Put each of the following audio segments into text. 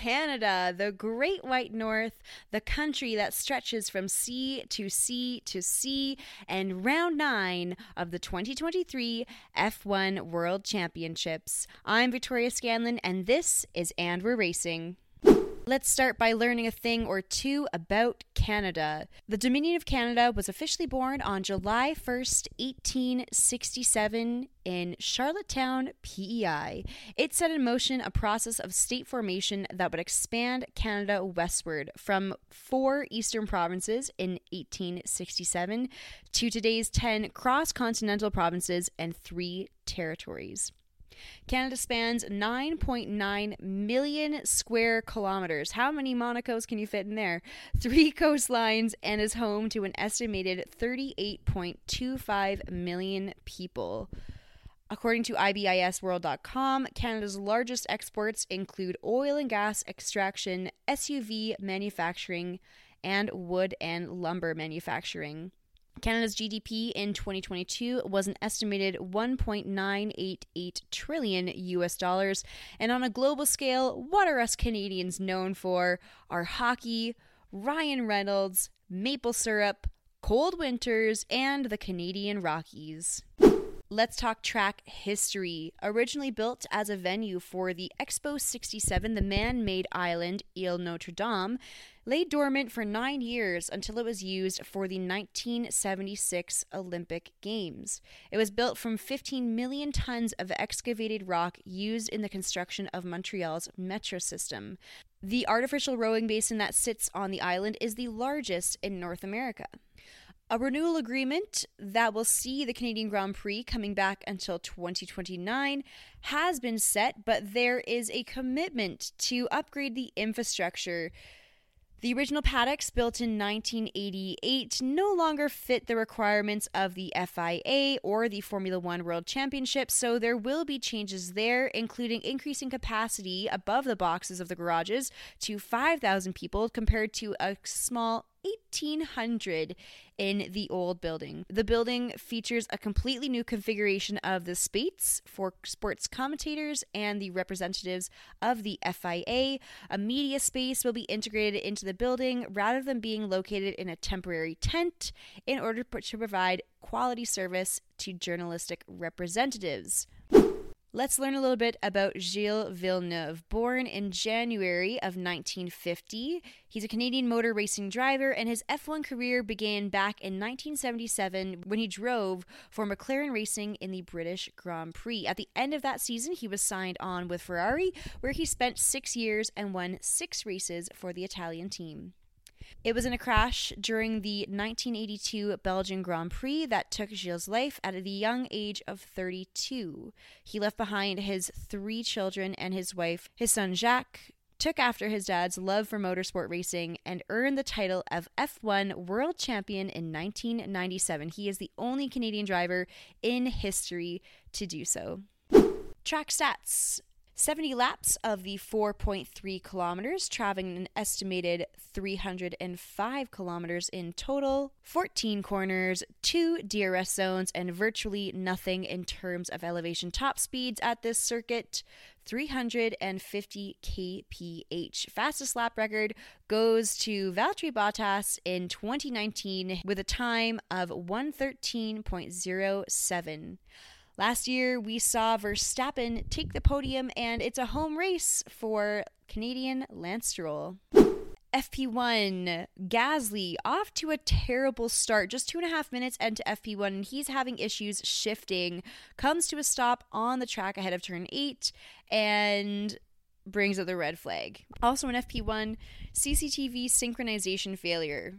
Canada, the Great White North, the country that stretches from sea to sea to sea, and round 9 of the 2023 F1 World Championships. I'm Victoria Scanlon, and this is And We're Racing. Let's start by learning a thing or two about Canada. The Dominion of Canada was officially born on July 1st, 1867 in Charlottetown, PEI. It set in motion a process of state formation that would expand Canada westward from 4 eastern provinces in 1867 to today's 10 cross-continental provinces and 3 territories. Canada spans 9.9 million square kilometers. How many Monacos can you fit in there? 3 coastlines and is home to an estimated 38.25 million people. According to IBISWorld.com, Canada's largest exports include oil and gas extraction, SUV manufacturing, and wood and lumber manufacturing. Canada's GDP in 2022 was an estimated $1.988 trillion, and on a global scale, what are us Canadians known for? Our hockey, Ryan Reynolds, maple syrup, cold winters, and the Canadian Rockies. Let's talk track history. Originally built as a venue for the Expo 67, the man-made island Île Notre Dame lay dormant for 9 years until it was used for the 1976 Olympic Games. It was built from 15 million tons of excavated rock used in the construction of Montreal's metro system. The artificial rowing basin that sits on the island is the largest in North America. A renewal agreement that will see the Canadian Grand Prix coming back until 2029 has been set, but there is a commitment to upgrade the infrastructure. The original paddocks, built in 1988, no longer fit the requirements of the FIA or the Formula One World Championship, so there will be changes there, including increasing capacity above the boxes of the garages to 5,000 people compared to a small 1,800 in the old building. The building features a completely new configuration of the suites for sports commentators and the representatives of the FIA. A media space will be integrated into the building rather than being located in a temporary tent in order to provide quality service to journalistic representatives. Let's learn a little bit about Gilles Villeneuve. Born in January of 1950, he's a Canadian motor racing driver, and his F1 career began back in 1977 when he drove for McLaren Racing in the British Grand Prix. At the end of that season, he was signed on with Ferrari, where he spent 6 years and won 6 races for the Italian team. It was in a crash during the 1982 Belgian Grand Prix that took Gilles' life at the young age of 32. He left behind his 3 children and his wife. His son Jacques took after his dad's love for motorsport racing and earned the title of F1 World Champion in 1997. He is the only Canadian driver in history to do so. Track stats. 70 laps of the 4.3 kilometers, traveling an estimated 305 kilometers in total, 14 corners, 2 DRS zones, and virtually nothing in terms of elevation top speeds at this circuit, 350 kph. Fastest lap record goes to Valtteri Bottas in 2019 with a time of 1:13.07. Last year, we saw Verstappen take the podium, and it's a home race for Canadian Lance Stroll. FP1, Gasly off to a terrible start, just 2.5 minutes into FP1, and he's having issues shifting, comes to a stop on the track ahead of turn 8, and brings up the red flag. Also in FP1, CCTV synchronization failure.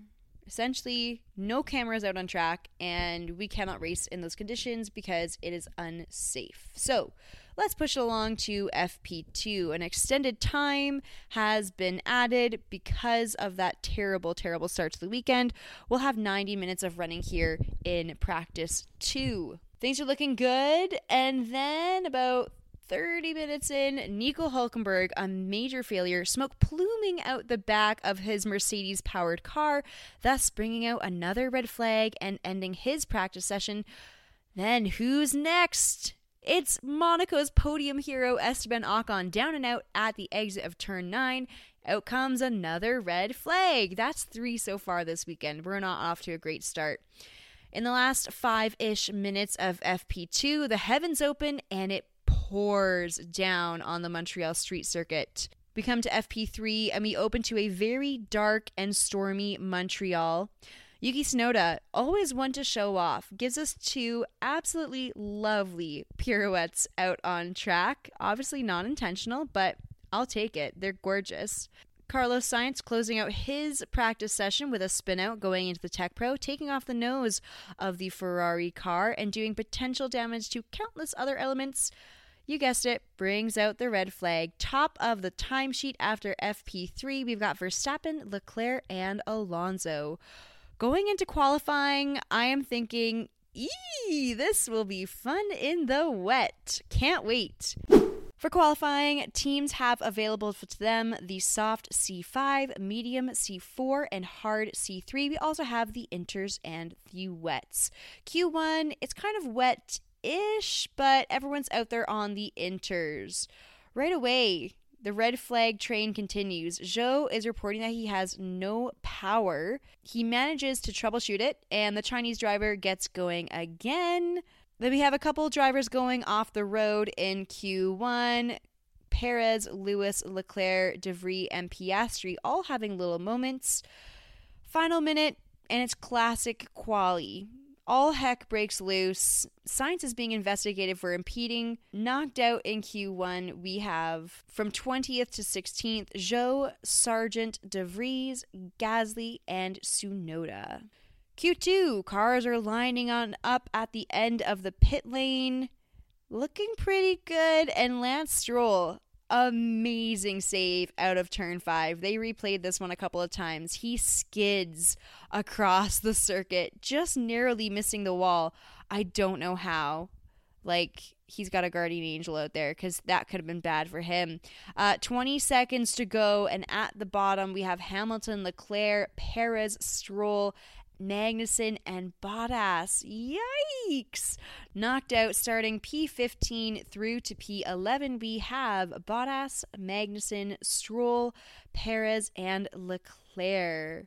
Essentially, no cameras out on track, and we cannot race in those conditions because it is unsafe. So let's push it along to FP2. An extended time has been added because of that terrible start to the weekend. We'll have 90 minutes of running here in practice 2. Things are looking good, and then about 30 minutes in, Nico Hülkenberg, a major failure, smoke pluming out the back of his Mercedes-powered car, thus bringing out another red flag and ending his practice session. Then who's next? It's Monaco's podium hero Esteban Ocon down and out at the exit of turn 9. Out comes another red flag. That's 3 so far this weekend. We're not off to a great start. In the last 5-ish minutes of FP2, the heavens open and it pours down on the Montreal street circuit. We come to FP3 and we open to a very dark and stormy Montreal. Yuki Tsunoda, always one to show off, gives us 2 absolutely lovely pirouettes out on track. Obviously not intentional, but I'll take it. They're gorgeous. Carlos Sainz closing out his practice session with a spin out going into the Tech Pro, taking off the nose of the Ferrari car and doing potential damage to countless other elements. You guessed it, brings out the red flag. Top of the timesheet after FP3, we've got Verstappen, Leclerc, and Alonso. Going into qualifying, I am thinking, eee, this will be fun in the wet. Can't wait. For qualifying, teams have available to them the soft C5, medium C4, and hard C3. We also have the inters and the wets. Q1, it's kind of wet-ish, but everyone's out there on the inters. Right away, the red flag train continues. Zhou is reporting that he has no power. He manages to troubleshoot it, and the Chinese driver gets going again. Then we have a couple drivers going off the road in Q1. Perez, Lewis, Leclerc, de Vries, and Piastri all having little moments. Final minute, and it's classic quali. All heck breaks loose. Sainz is being investigated for impeding. Knocked out in Q1, we have from 20th to 16th, Zhou, Sargeant, de Vries, Gasly, and Tsunoda. Q2, cars are lining on up at the end of the pit lane. Looking pretty good. And Lance Stroll, amazing save out of turn 5. They replayed this one a couple of times. He skids across the circuit, just narrowly missing the wall. I don't know how. Like, he's got a guardian angel out there because that could have been bad for him. 20 seconds to go, and at the bottom we have Hamilton, Leclerc, Perez, Stroll, Magnussen, and Bottas. Yikes! Knocked out starting P15 through to P11. We have Bottas, Magnussen, Stroll, Perez, and Leclerc.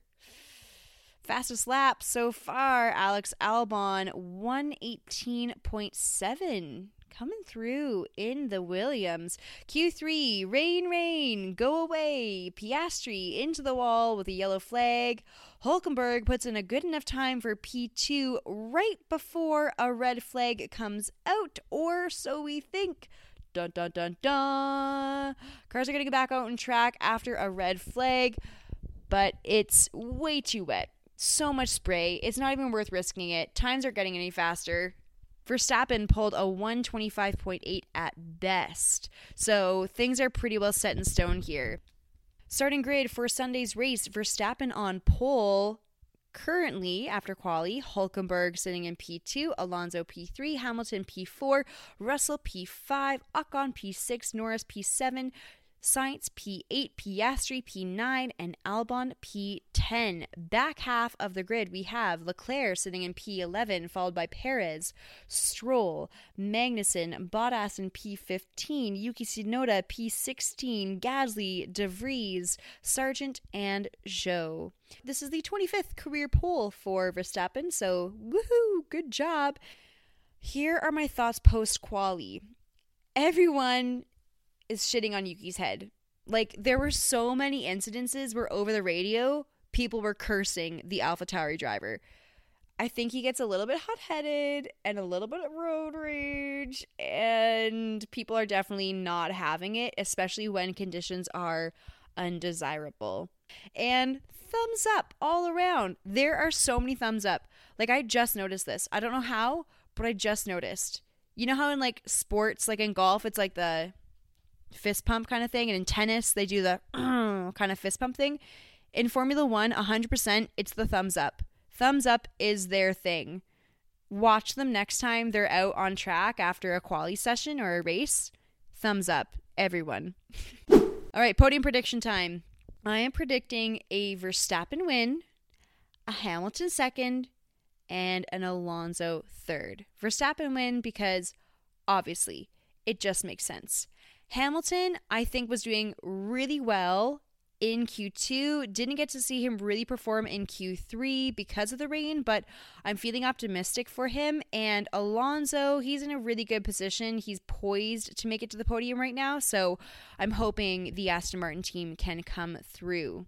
Fastest lap so far, Alex Albon, 1:18.7. Coming through in the Williams. Q3, rain, go away. Piastri into the wall with a yellow flag. Hülkenberg puts in a good enough time for P2 right before a red flag comes out, or so we think. Dun, dun, dun, dun. Cars are going to go back out on track after a red flag, but it's way too wet. So much spray. It's not even worth risking it. Times aren't getting any faster. Verstappen pulled a 1:25.8 at best. So things are pretty well set in stone here. Starting grid for Sunday's race, Verstappen on pole. Currently, after quali, Hülkenberg sitting in P2, Alonso P3, Hamilton P4, Russell P5, Ocon P6, Norris P7, Sainz P8, Piastri P9, and Albon P10. Back half of the grid, we have Leclerc sitting in P11, followed by Perez, Stroll, Magnussen, Bottas in P15, Yuki Tsunoda P16, Gasly, de Vries, Sargeant, and Zhou. This is the 25th career pole for Verstappen, so woohoo, good job. Here are my thoughts post-quali. Everyone is shitting on Yuki's head. Like, there were so many incidences where over the radio, people were cursing the AlphaTauri driver. I think he gets a little bit hot-headed and a little bit of road rage, and people are definitely not having it, especially when conditions are undesirable. And thumbs up all around. There are so many thumbs up. Like, I just noticed this. I don't know how, but I just noticed. You know how in, like, sports, like in golf, it's like the fist pump kind of thing, and in tennis they do the kind of fist pump thing? In Formula 1, 100% it's the thumbs up. Thumbs up is their thing. Watch them next time they're out on track after a quali session or a race. Thumbs up, everyone. All right, podium prediction time. I am predicting a Verstappen win, a Hamilton second, and an Alonso third. Verstappen win because obviously. It just makes sense. Hamilton, I think, was doing really well in Q2. Didn't get to see him really perform in Q3 because of the rain, but I'm feeling optimistic for him. And Alonso, he's in a really good position. He's poised to make it to the podium right now, so I'm hoping the Aston Martin team can come through.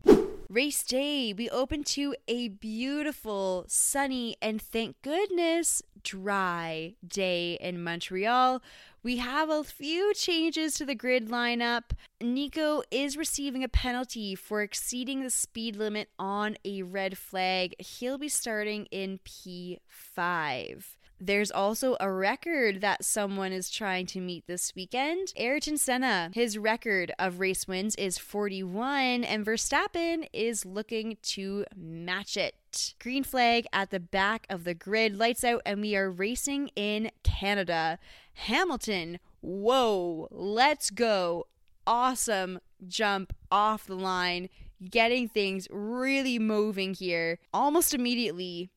Race day, we open to a beautiful, sunny, and thank goodness, dry day in Montreal. We have a few changes to the grid lineup. Nico is receiving a penalty for exceeding the speed limit on a red flag. He'll be starting in P5. There's also a record that someone is trying to meet this weekend. Ayrton Senna, his record of race wins is 41, and Verstappen is looking to match it. Green flag at the back of the grid, lights out, and we are racing in Canada. Hamilton, whoa, let's go. Awesome jump off the line, getting things really moving here. Almost immediately,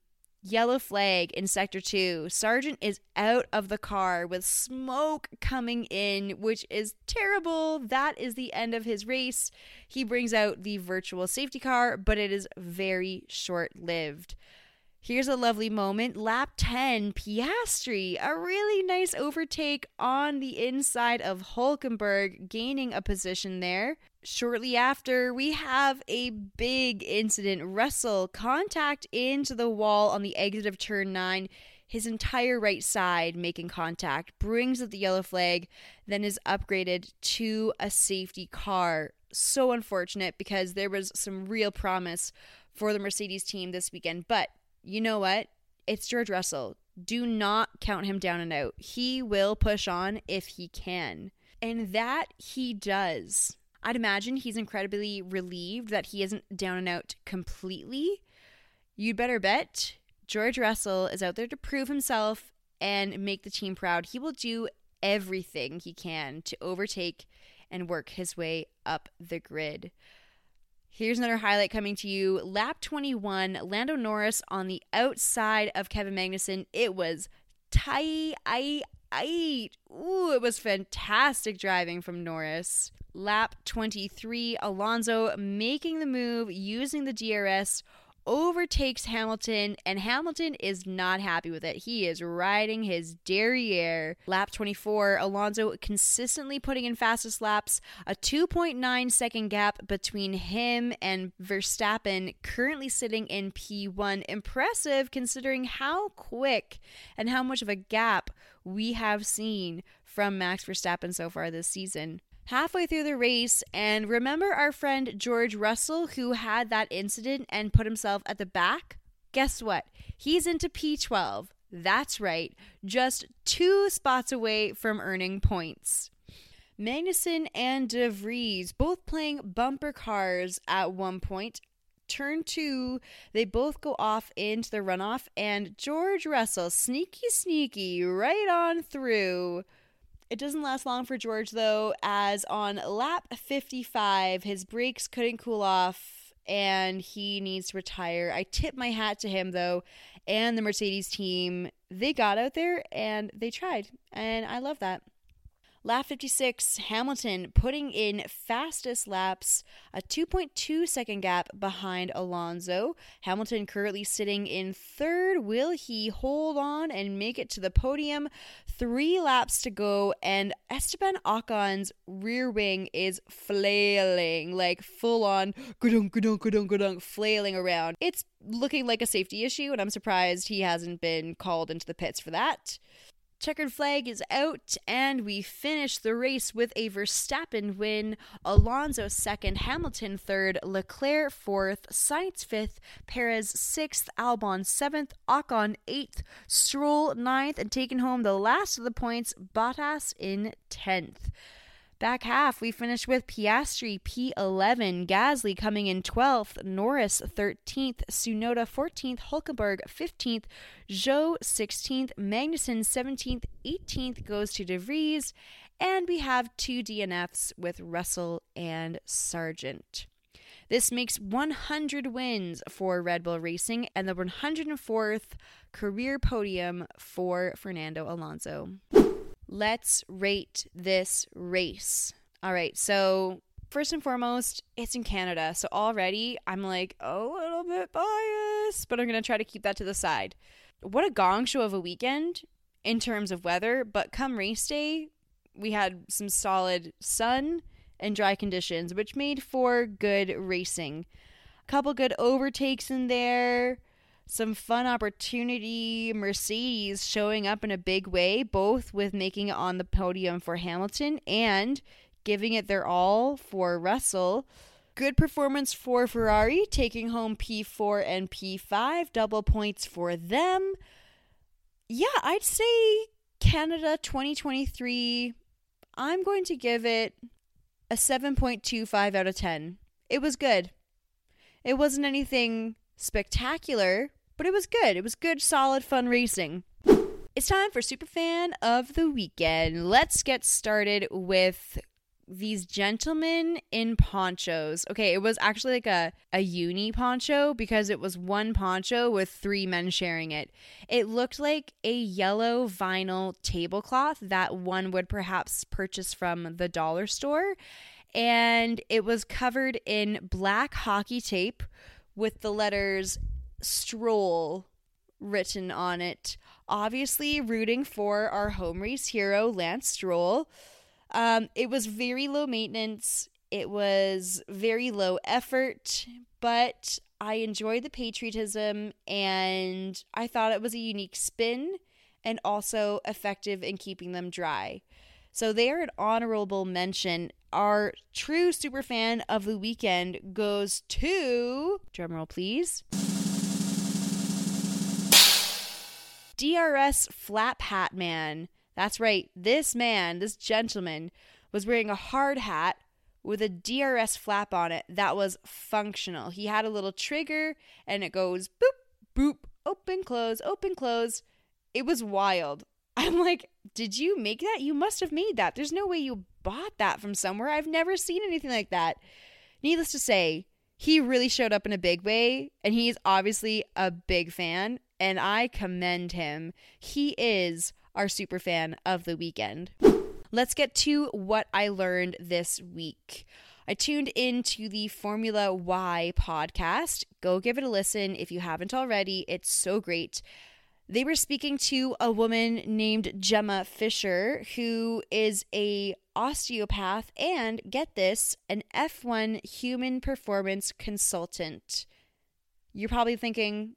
yellow flag in Sector 2. Sargeant is out of the car with smoke coming in, which is terrible. That is the end of his race. He brings out the virtual safety car, but it is very short-lived. Here's a lovely moment. Lap 10, Piastri. A really nice overtake on the inside of Hülkenberg, gaining a position there. Shortly after, we have a big incident. Russell contact into the wall on the exit of turn 9. His entire right side making contact, brings up the yellow flag, then is upgraded to a safety car. So unfortunate because there was some real promise for the Mercedes team this weekend. But you know what? It's George Russell. Do not count him down and out. He will push on if he can. And that he does. I'd imagine he's incredibly relieved that he isn't down and out completely. You'd better bet George Russell is out there to prove himself and make the team proud. He will do everything he can to overtake and work his way up the grid. Here's another highlight coming to you. Lap 21, Lando Norris on the outside of Kevin Magnussen. It was tight. Ooh, it was fantastic driving from Norris. Lap 23, Alonso making the move, using the DRS, overtakes Hamilton, and Hamilton is not happy with it. He is riding his derriere. Lap 24, Alonso consistently putting in fastest laps, a 2.9 second gap between him and Verstappen, currently sitting in P1. Impressive considering how quick and how much of a gap we have seen from Max Verstappen so far this season. Halfway through the race, and remember our friend George Russell who had that incident and put himself at the back? Guess what? He's into P12. That's right, just 2 spots away from earning points. Magnussen and de Vries both playing bumper cars at one point. Turn 2, they both go off into the runoff, and George Russell, sneaky, right on through. It doesn't last long for George, though, as on lap 55, his brakes couldn't cool off and he needs to retire. I tip my hat to him, though, and the Mercedes team. They got out there and they tried, and I love that. Lap 56, Hamilton putting in fastest laps, a 2.2 second gap behind Alonso. Hamilton currently sitting in 3rd. Will he hold on and make it to the podium? 3 laps to go, and Esteban Ocon's rear wing is flailing, like full on gudunk, flailing around. It's looking like a safety issue, and I'm surprised he hasn't been called into the pits for that. Checkered flag is out, and we finish the race with a Verstappen win. Alonso 2nd, Hamilton 3rd, Leclerc 4th, Sainz 5th, Perez 6th, Albon 7th, Ocon 8th, Stroll 9th, and taking home the last of the points, Bottas in 10th. Back half, we finish with Piastri P11, Gasly coming in 12th, Norris 13th, Tsunoda 14th, Hülkenberg 15th, Zhou 16th, Magnussen 17th, 18th goes to de Vries, and we have 2 DNFs with Russell and Sargeant. This makes 100 wins for Red Bull Racing and the 104th career podium for Fernando Alonso. Let's rate this race. All right, so first and foremost, it's in Canada. So already I'm like a little bit biased, but I'm going to try to keep that to the side. What a gong show of a weekend in terms of weather, but come race day, we had some solid sun and dry conditions, which made for good racing. A couple good overtakes in there. Some fun opportunity, Mercedes showing up in a big way, both with making it on the podium for Hamilton and giving it their all for Russell. Good performance for Ferrari, taking home P4 and P5, double points for them. Yeah, I'd say Canada 2023, I'm going to give it a 7.25 out of 10. It was good. It wasn't anything spectacular, but it was good. It was good, solid, fun racing. It's time for Superfan of the Weekend. Let's get started with these gentlemen in ponchos. Okay, it was actually like a uni poncho because it was one poncho with three men sharing it. It looked like a yellow vinyl tablecloth that one would perhaps purchase from the dollar store. And it was covered in black hockey tape with the letters Stroll written on it, obviously rooting for our home race hero, Lance Stroll. It was very low maintenance. It was very low effort, but I enjoyed the patriotism and I thought it was a unique spin and also effective in keeping them dry. So they are an honorable mention. Our true superfan of the weekend goes to, drumroll please, DRS Flap Hat Man. That's right. This man, this gentleman, was wearing a hard hat with a DRS flap on it that was functional. He had a little trigger and it goes boop, boop, open, close, open, close. It was wild. I'm like, did you make that? You must have made that. There's no way you bought that from somewhere. I've never seen anything like that. Needless to say, he really showed up in a big way, and he's obviously a big fan, and I commend him. He is our super fan of the weekend. Let's get to what I learned this week. I tuned into the Formula Y podcast. Go give it a listen if you haven't already. It's so great. They were speaking to a woman named Gemma Fisher, who is an osteopath and, get this, an F1 human performance consultant. You're probably thinking,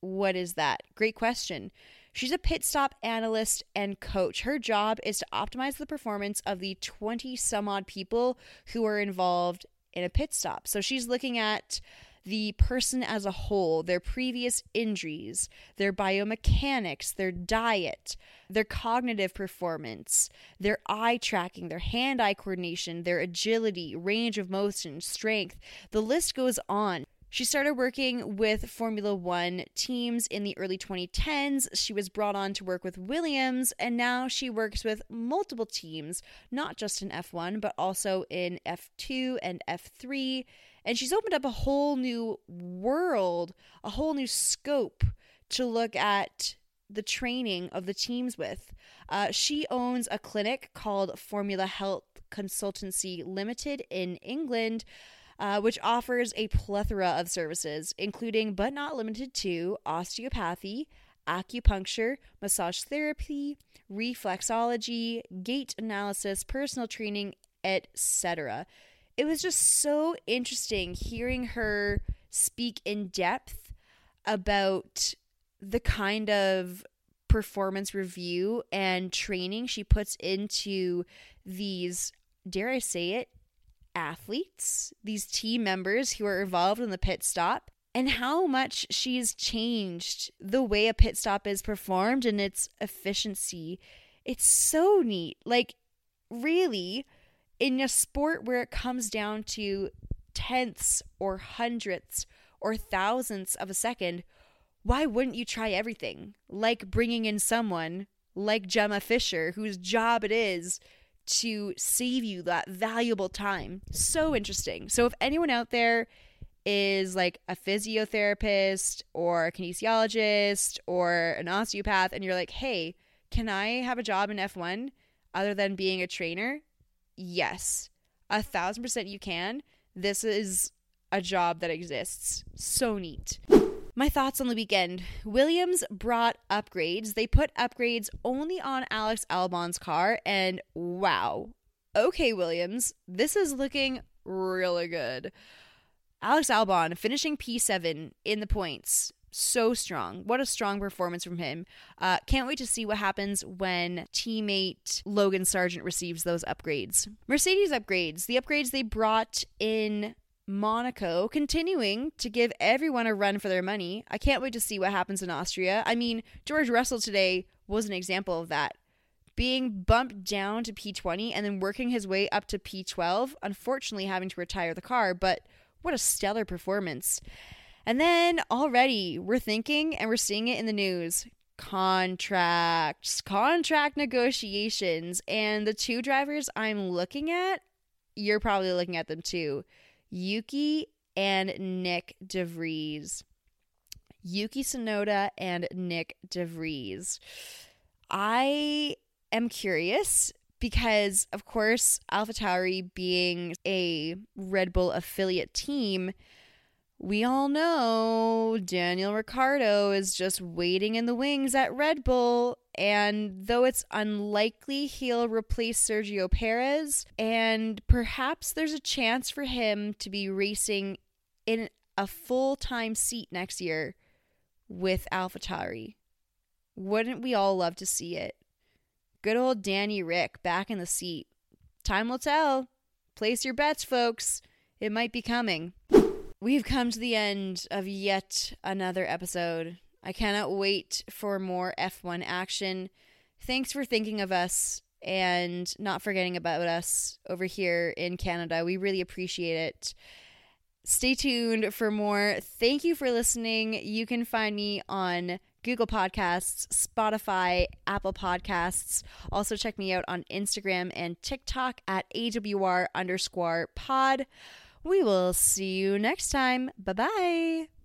what is that? Great question. She's a pit stop analyst and coach. Her job is to optimize the performance of the 20 some odd people who are involved in a pit stop. So she's looking at the person as a whole, their previous injuries, their biomechanics, their diet, their cognitive performance, their eye tracking, their hand-eye coordination, their agility, range of motion, strength. The list goes on. She started working with Formula One teams in the early 2010s. She was brought on to work with Williams, and now she works with multiple teams, not just in F1, but also in F2 and F3. And she's opened up a whole new world, a whole new scope to look at the training of the teams with. She owns a clinic called Formula Health Consultancy Limited in England, which offers a plethora of services, including but not limited to osteopathy, acupuncture, massage therapy, reflexology, gait analysis, personal training, etc. It was just so interesting hearing her speak in depth about the kind of performance review and training she puts into these, dare I say it, athletes, these team members who are involved in the pit stop, and how much she's changed the way a pit stop is performed and its efficiency. It's so neat. Like, really, in a sport where it comes down to tenths or hundredths or thousandths of a second, why wouldn't you try everything? Like bringing in someone like Gemma Fisher, whose job it is to save you that valuable time. So interesting. So if anyone out there is like a physiotherapist or a kinesiologist or an osteopath and you're like, hey, Can I have a job in F1 other than being a trainer? Yes. 1,000% you can. This is a job that exists. So neat. My thoughts on the weekend. Williams brought upgrades. They put upgrades only on Alex Albon's car, and wow. Okay, Williams, this is looking really good. Alex Albon finishing P7 in the points. So strong. What a strong performance from him. Can't wait to see what happens when teammate Logan Sargeant receives those upgrades. Mercedes upgrades. The upgrades they brought in Monaco, continuing to give everyone a run for their money. I can't wait to see what happens in Austria. I mean, George Russell today was an example of that. Being bumped down to P20 and then working his way up to P12, unfortunately having to retire the car, but what a stellar performance. And then already we're thinking and we're seeing it in the news. Contracts, contract negotiations. And the two drivers I'm looking at, you're probably looking at them too. Yuki and Nyck de Vries. Yuki Tsunoda and Nyck de Vries. I am curious because, of course, AlphaTauri being a Red Bull affiliate team, we all know Daniel Ricciardo is just waiting in the wings at Red Bull, and though it's unlikely he'll replace Sergio Perez, and perhaps there's a chance for him to be racing in a full-time seat next year with AlphaTauri. Wouldn't we all love to see it? Good old Danny Rick back in the seat. Time will tell. Place your bets, folks. It might be coming. We've come to the end of yet another episode. I cannot wait for more F1 action. Thanks for thinking of us and not forgetting about us over here in Canada. We really appreciate it. Stay tuned for more. Thank you for listening. You can find me on Google Podcasts, Spotify, Apple Podcasts. Also check me out on Instagram and TikTok at AWR_pod. We will see you next time. Bye-bye.